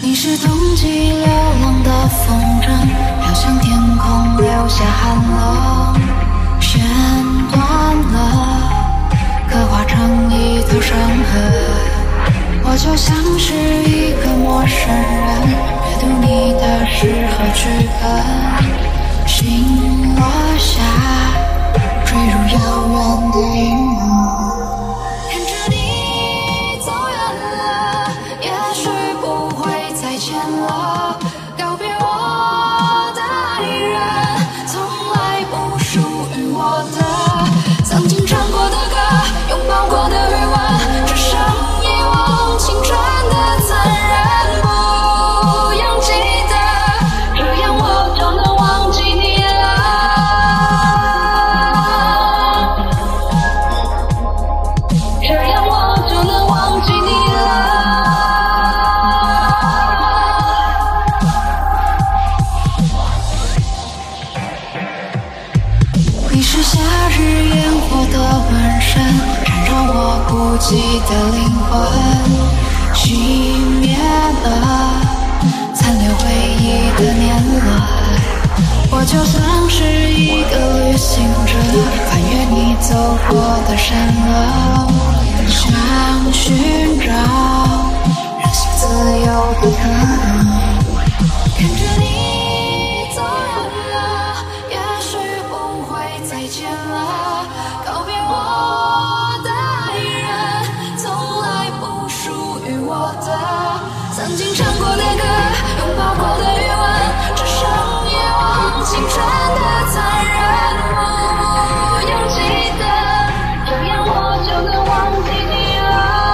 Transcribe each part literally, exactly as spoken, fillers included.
你是冬季流浪的风筝，飘向天空，留下寒冷。弦断了，刻画成一道伤痕。我就像是一个陌生人，阅读你的诗和剧本。星落下，坠入遥远的云。 你的灵魂熄灭了，残留回忆的年轮。我就像是一个旅行者，翻越你走过的山峦，想寻找让心自由的可能。看着你走远了，也许不会再见了，告别我。 曾经唱过的歌，拥抱过的余温，只剩遗忘青春的残忍。不用记得，这样我就能忘记你了。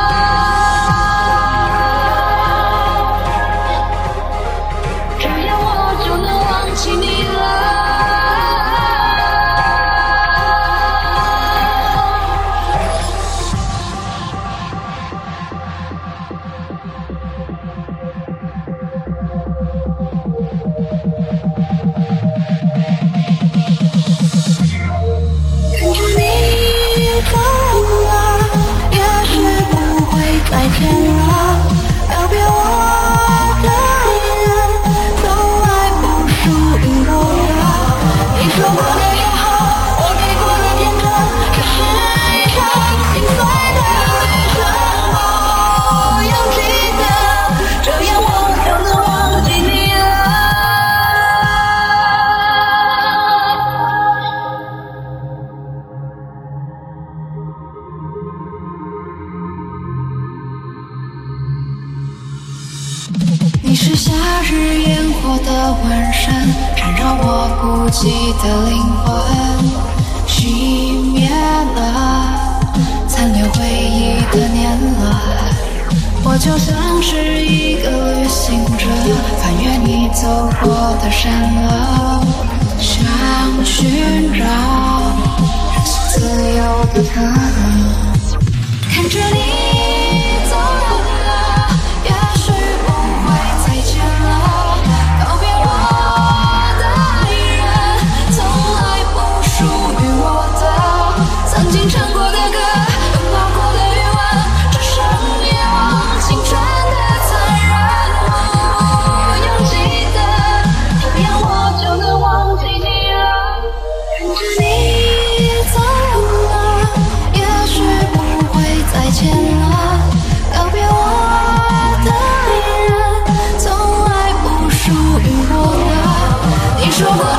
这样我就能忘记你了。 你是夏日烟火的纹身，缠绕我孤寂的灵魂。熄灭了，残留回忆的年轮。我就像是一个旅行者，翻越你走过的山峦，想寻找让心自由的可能。看着你走远。 说过。